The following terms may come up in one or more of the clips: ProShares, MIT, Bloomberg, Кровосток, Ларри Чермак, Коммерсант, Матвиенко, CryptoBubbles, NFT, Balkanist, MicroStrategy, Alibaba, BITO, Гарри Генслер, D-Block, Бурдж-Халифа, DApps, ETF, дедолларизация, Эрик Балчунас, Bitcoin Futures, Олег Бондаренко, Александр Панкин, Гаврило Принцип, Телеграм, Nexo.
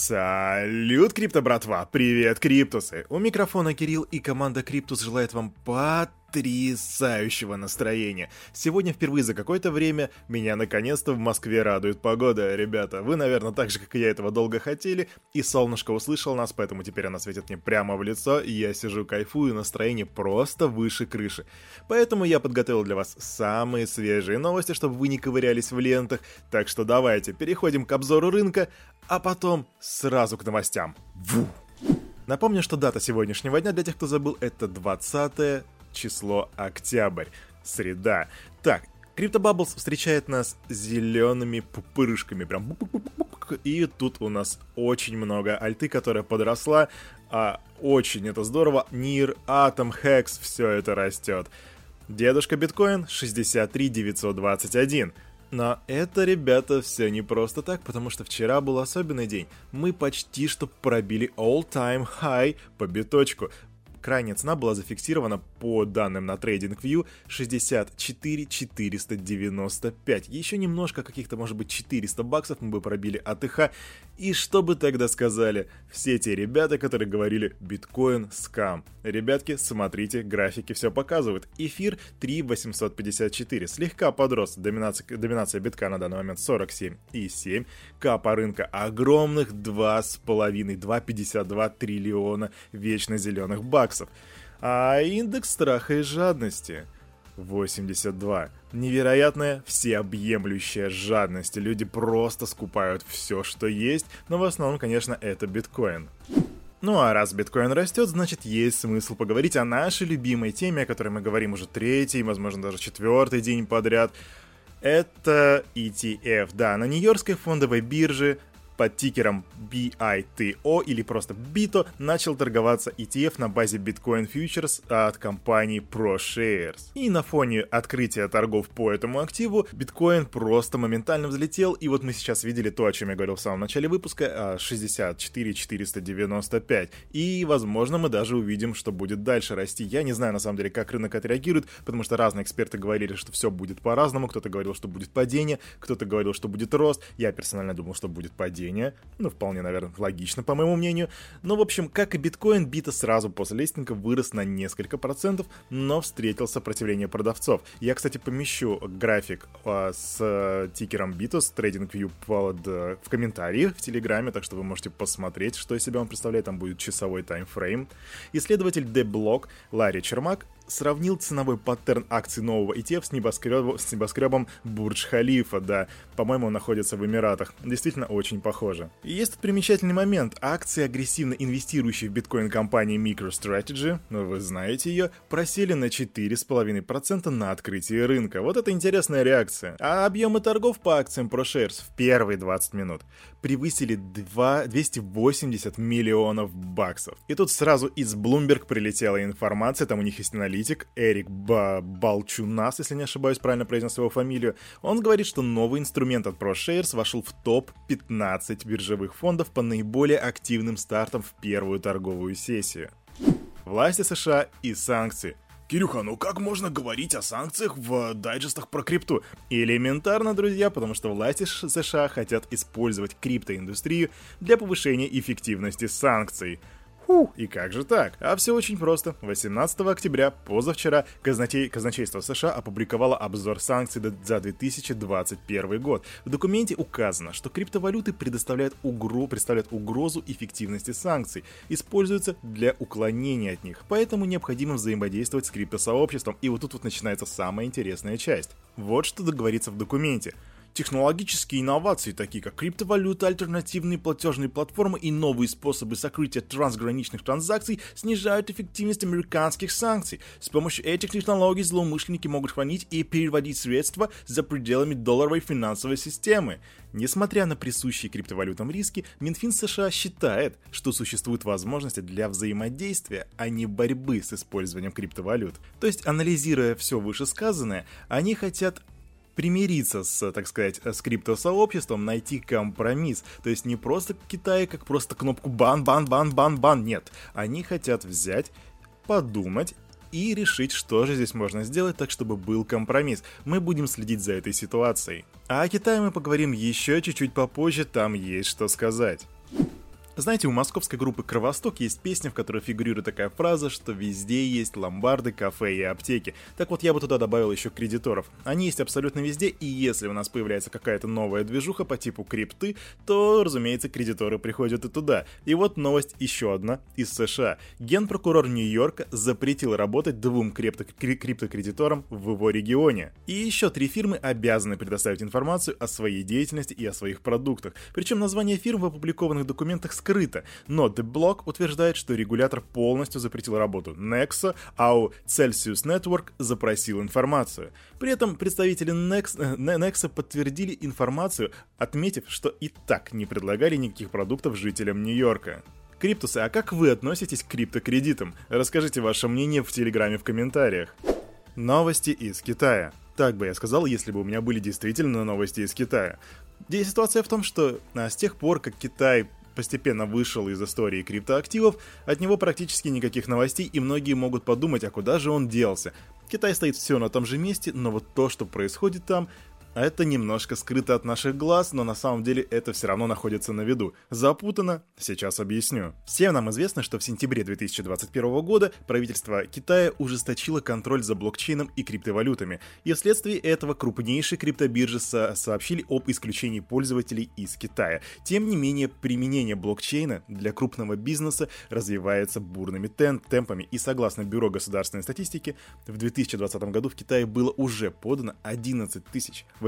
Салют, крипто братва! Привет, криптусы! У микрофона Кирилл и команда Криптус желает вам потрясающего настроения. Сегодня впервые за какое-то время меня наконец-то в Москве радует погода. Ребята, вы, наверное, так же, как и я, этого долго хотели, и солнышко услышало нас, поэтому теперь оно светит мне прямо в лицо, и я сижу, кайфую, настроение просто выше крыши. Поэтому я подготовил для вас самые свежие новости, чтобы вы не ковырялись в лентах. Так что давайте переходим к обзору рынка, а потом сразу к новостям. Напомню, что дата сегодняшнего дня, для тех, кто забыл, это 20 число октябрь, среда. Так, CryptoBubbles встречает нас зелеными пупырышками, прям. И тут у нас очень много альты, которая подросла. Очень это здорово. Нир, Атом, Хекс, все это растет. Дедушка биткоин 63921. Но это, ребята, все не просто так, потому что вчера был особенный день. Мы почти что пробили all-time high по биточку. Крайняя цена была зафиксирована по данным на TradingView 64495. Еще немножко, каких-то, может быть, 400 баксов мы бы пробили АТХ. И что бы тогда сказали все те ребята, которые говорили «биткоин скам». Ребятки, смотрите, графики все показывают. Эфир 3,854. Слегка подрос. Доминация битка на данный момент 47,7. Капа рынка огромных 2,52 триллиона вечно зеленых баксов. А индекс страха и жадности 82. Невероятная всеобъемлющая жадность. Люди просто скупают все, что есть, но в основном, конечно, это биткоин. Ну а раз биткоин растет, значит, есть смысл поговорить о нашей любимой теме, о которой мы говорим уже третий, возможно, даже четвертый день подряд. Это ETF. Да, на Нью-Йоркской фондовой бирже под тикером BITO или просто BITO начал торговаться ETF на базе Bitcoin Futures от компании ProShares. И на фоне открытия торгов по этому активу биткоин просто моментально взлетел. И вот мы сейчас видели то, о чем я говорил в самом начале выпуска, 64495. И, возможно, мы даже увидим, что будет дальше расти. Я не знаю, на самом деле, как рынок отреагирует, потому что разные эксперты говорили, что все будет по-разному. Кто-то говорил, что будет падение, кто-то говорил, что будет рост. Я персонально думал, что будет падение. Ну, вполне, наверное, логично, по моему мнению. Но, в общем, как и биткоин, бита сразу после листинга вырос на несколько процентов, но встретил сопротивление продавцов. Я, кстати, помещу график с тикером бита, с TradingView в комментарии в Телеграме, так что вы можете посмотреть, что из себя он представляет. Там будет часовой таймфрейм. Исследователь D-Block Ларри Чермак сравнил ценовой паттерн акций нового ETF с небоскребом Бурдж-Халифа, да, по-моему, он находится в Эмиратах, действительно очень похоже. И есть тут примечательный момент, акции, агрессивно инвестирующие в биткоин компании MicroStrategy, вы знаете ее, просели на 4,5% на открытии рынка, вот это интересная реакция. А объемы торгов по акциям ProShares в первые 20 минут превысили 280 миллионов баксов. И тут сразу из Bloomberg прилетела информация, там у них есть аналитика, Эрик Балчунас, если не ошибаюсь, правильно произнес его фамилию. Он говорит, что новый инструмент от ProShares вошел в топ-15 биржевых фондов по наиболее активным стартам в первую торговую сессию. Власти США и санкции. Кирюха, ну как можно говорить о санкциях в дайджестах про крипту? Элементарно, друзья, потому что власти США хотят использовать криптоиндустрию для повышения эффективности санкций. И как же так? А все очень просто. 18 октября, позавчера, казначейство США опубликовало обзор санкций за 2021 год. В документе указано, что криптовалюты представляют угрозу эффективности санкций, используются для уклонения от них, поэтому необходимо взаимодействовать с криптосообществом. И вот тут вот начинается самая интересная часть. Вот что говорится в документе. Технологические инновации, такие как криптовалюта, альтернативные платежные платформы и новые способы сокрытия трансграничных транзакций, снижают эффективность американских санкций. С помощью этих технологий злоумышленники могут хранить и переводить средства за пределами долларовой финансовой системы. Несмотря на присущие криптовалютам риски, Минфин США считает, что существуют возможности для взаимодействия, а не борьбы с использованием криптовалют. То есть, анализируя все вышесказанное, они хотят примириться с, так сказать, с криптосообществом, найти компромисс. То есть не просто в Китае, как просто кнопку бан-бан-бан-бан-бан, нет. Они хотят взять, подумать и решить, что же здесь можно сделать так, чтобы был компромисс. Мы будем следить за этой ситуацией. А о Китае мы поговорим еще чуть-чуть попозже, там есть что сказать. Знаете, у московской группы «Кровосток» есть песня, в которой фигурирует такая фраза, что везде есть ломбарды, кафе и аптеки. Так вот, я бы туда добавил еще кредиторов. Они есть абсолютно везде, и если у нас появляется какая-то новая движуха по типу крипты, то, разумеется, кредиторы приходят и туда. И вот новость еще одна из США. Генпрокурор Нью-Йорка запретил работать двум криптокредиторам в его регионе. И еще три фирмы обязаны предоставить информацию о своей деятельности и о своих продуктах. Причем название фирм в опубликованных документах скрыто, но The Block утверждает, что регулятор полностью запретил работу Nexo, а у Celsius Network запросил информацию. При этом представители Nexo подтвердили информацию, отметив, что и так не предлагали никаких продуктов жителям Нью-Йорка. Криптусы, а как вы относитесь к криптокредитам? Расскажите ваше мнение в Телеграме в комментариях. Новости из Китая. Так бы я сказал, если бы у меня были действительно новости из Китая. Здесь ситуация в том, что с тех пор, как Китай постепенно вышел из истории криптоактивов, от него практически никаких новостей, и многие могут подумать, а куда же он делся. Китай стоит все на том же месте, но вот то, что происходит там, это немножко скрыто от наших глаз, но на самом деле это все равно находится на виду. Запутано? Сейчас объясню. Всем нам известно, что в сентябре 2021 года правительство Китая ужесточило контроль за блокчейном и криптовалютами, и вследствие этого крупнейшие криптобиржи сообщили об исключении пользователей из Китая. Тем не менее, применение блокчейна для крупного бизнеса развивается бурными темпами, и согласно Бюро государственной статистики, в 2020 году в Китае было уже подано 11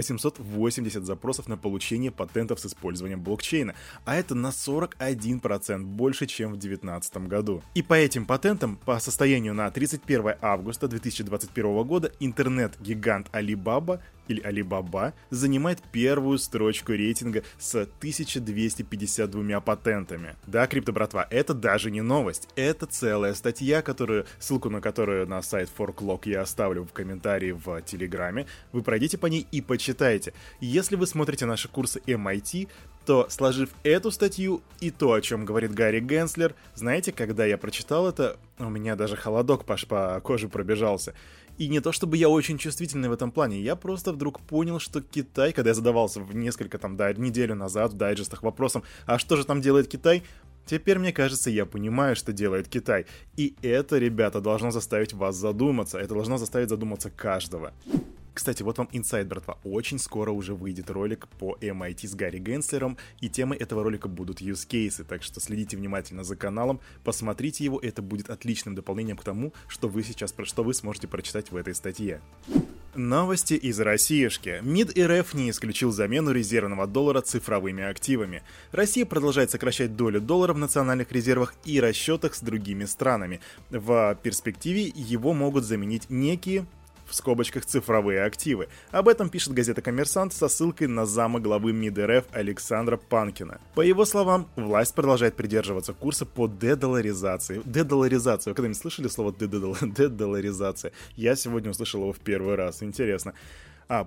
880 запросов на получение патентов с использованием блокчейна, а это на 41% больше, чем в 2019 году. И по этим патентам, по состоянию на 31 августа 2021 года, интернет-гигант Alibaba или Alibaba занимает первую строчку рейтинга с 1252 патентами. Да, криптобратва, это даже не новость, это целая статья, ссылку на которую на сайт Forklog я оставлю в комментарии в Телеграме. Вы пройдите по ней и почитайте. Если вы смотрите наши курсы MIT, то, сложив эту статью и то, о чем говорит Гарри Генслер, знаете, когда я прочитал это, у меня даже холодок по коже пробежался. И не то чтобы я очень чувствительный в этом плане, я просто вдруг понял, что Китай, когда я задавался в несколько неделю назад в дайджестах вопросом, а что же там делает Китай, теперь, мне кажется, я понимаю, что делает Китай. И это, ребята, должно заставить вас задуматься, это должно заставить задуматься каждого. Кстати, вот вам инсайд, братва, очень скоро уже выйдет ролик по MIT с Гарри Генслером, и темой этого ролика будут юзкейсы, так что следите внимательно за каналом, посмотрите его, это будет отличным дополнением к тому, что вы сможете прочитать в этой статье. Новости из Россиюшки. МИД РФ не исключил замену резервного доллара цифровыми активами. Россия продолжает сокращать долю доллара в национальных резервах и расчетах с другими странами. В перспективе его могут заменить некие, в скобочках, цифровые активы. Об этом пишет газета «Коммерсант» со ссылкой на зама главы МИД РФ Александра Панкина. По его словам, власть продолжает придерживаться курса по дедолларизации. Дедолларизация. Вы когда-нибудь слышали слово дедолларизация? Я сегодня услышал его в первый раз. Интересно.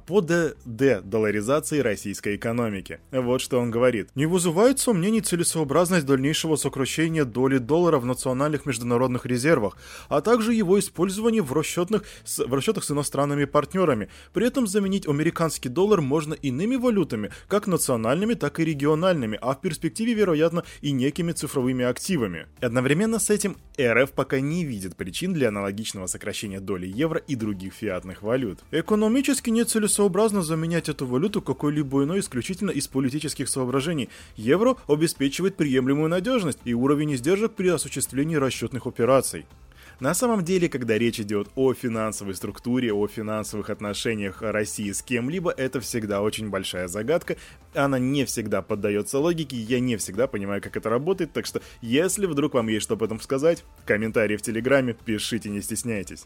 По дедолларизации российской экономики. Вот что он говорит. «Не вызывает сомнений целесообразность дальнейшего сокращения доли доллара в национальных международных резервах, а также его использование в расчетах с иностранными партнерами. При этом заменить американский доллар можно иными валютами, как национальными, так и региональными, а в перспективе, вероятно, и некими цифровыми активами». Одновременно с этим РФ пока не видит причин для аналогичного сокращения доли евро и других фиатных валют. «Экономически нет целесообразно заменять эту валюту какой-либо иной исключительно из политических соображений. Евро обеспечивает приемлемую надежность и уровень издержек при осуществлении расчетных операций». На самом деле, когда речь идет о финансовой структуре, о финансовых отношениях России с кем-либо, это всегда очень большая загадка, она не всегда поддается логике, я не всегда понимаю, как это работает, так что, если вдруг вам есть что об этом сказать, комментарии в Телеграме, пишите, не стесняйтесь.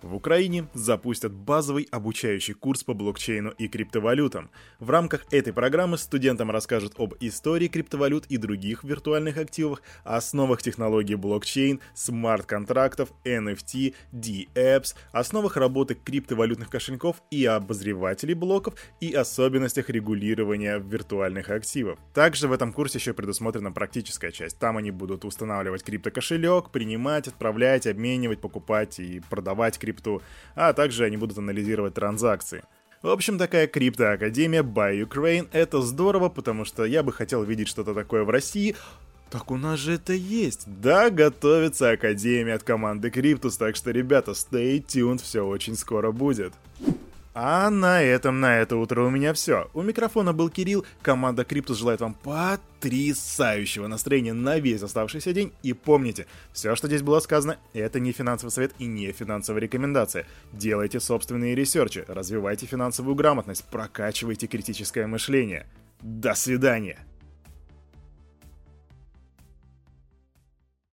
В Украине запустят базовый обучающий курс по блокчейну и криптовалютам. В рамках этой программы студентам расскажут об истории криптовалют и других виртуальных активах, основах технологии блокчейн, смарт-контрактов, NFT, DApps, основах работы криптовалютных кошельков и обозревателей блоков и особенностях регулирования виртуальных активов. Также в этом курсе еще предусмотрена практическая часть. Там они будут устанавливать криптокошелек, принимать, отправлять, обменивать, покупать и продавать криптовалюты. А также они будут анализировать транзакции. В общем, такая криптоакадемия by Ukraine — это здорово, потому что я бы хотел видеть что-то такое в России. Так у нас же это есть. Да, готовится Академия от команды Криптус, так что, ребята, stay tuned, все очень скоро будет. А на это утро у меня все. У микрофона был Кирилл, команда Криптус желает вам потрясающего настроения на весь оставшийся день. И помните, все, что здесь было сказано, это не финансовый совет и не финансовая рекомендация. Делайте собственные ресерчи, развивайте финансовую грамотность, прокачивайте критическое мышление. До свидания!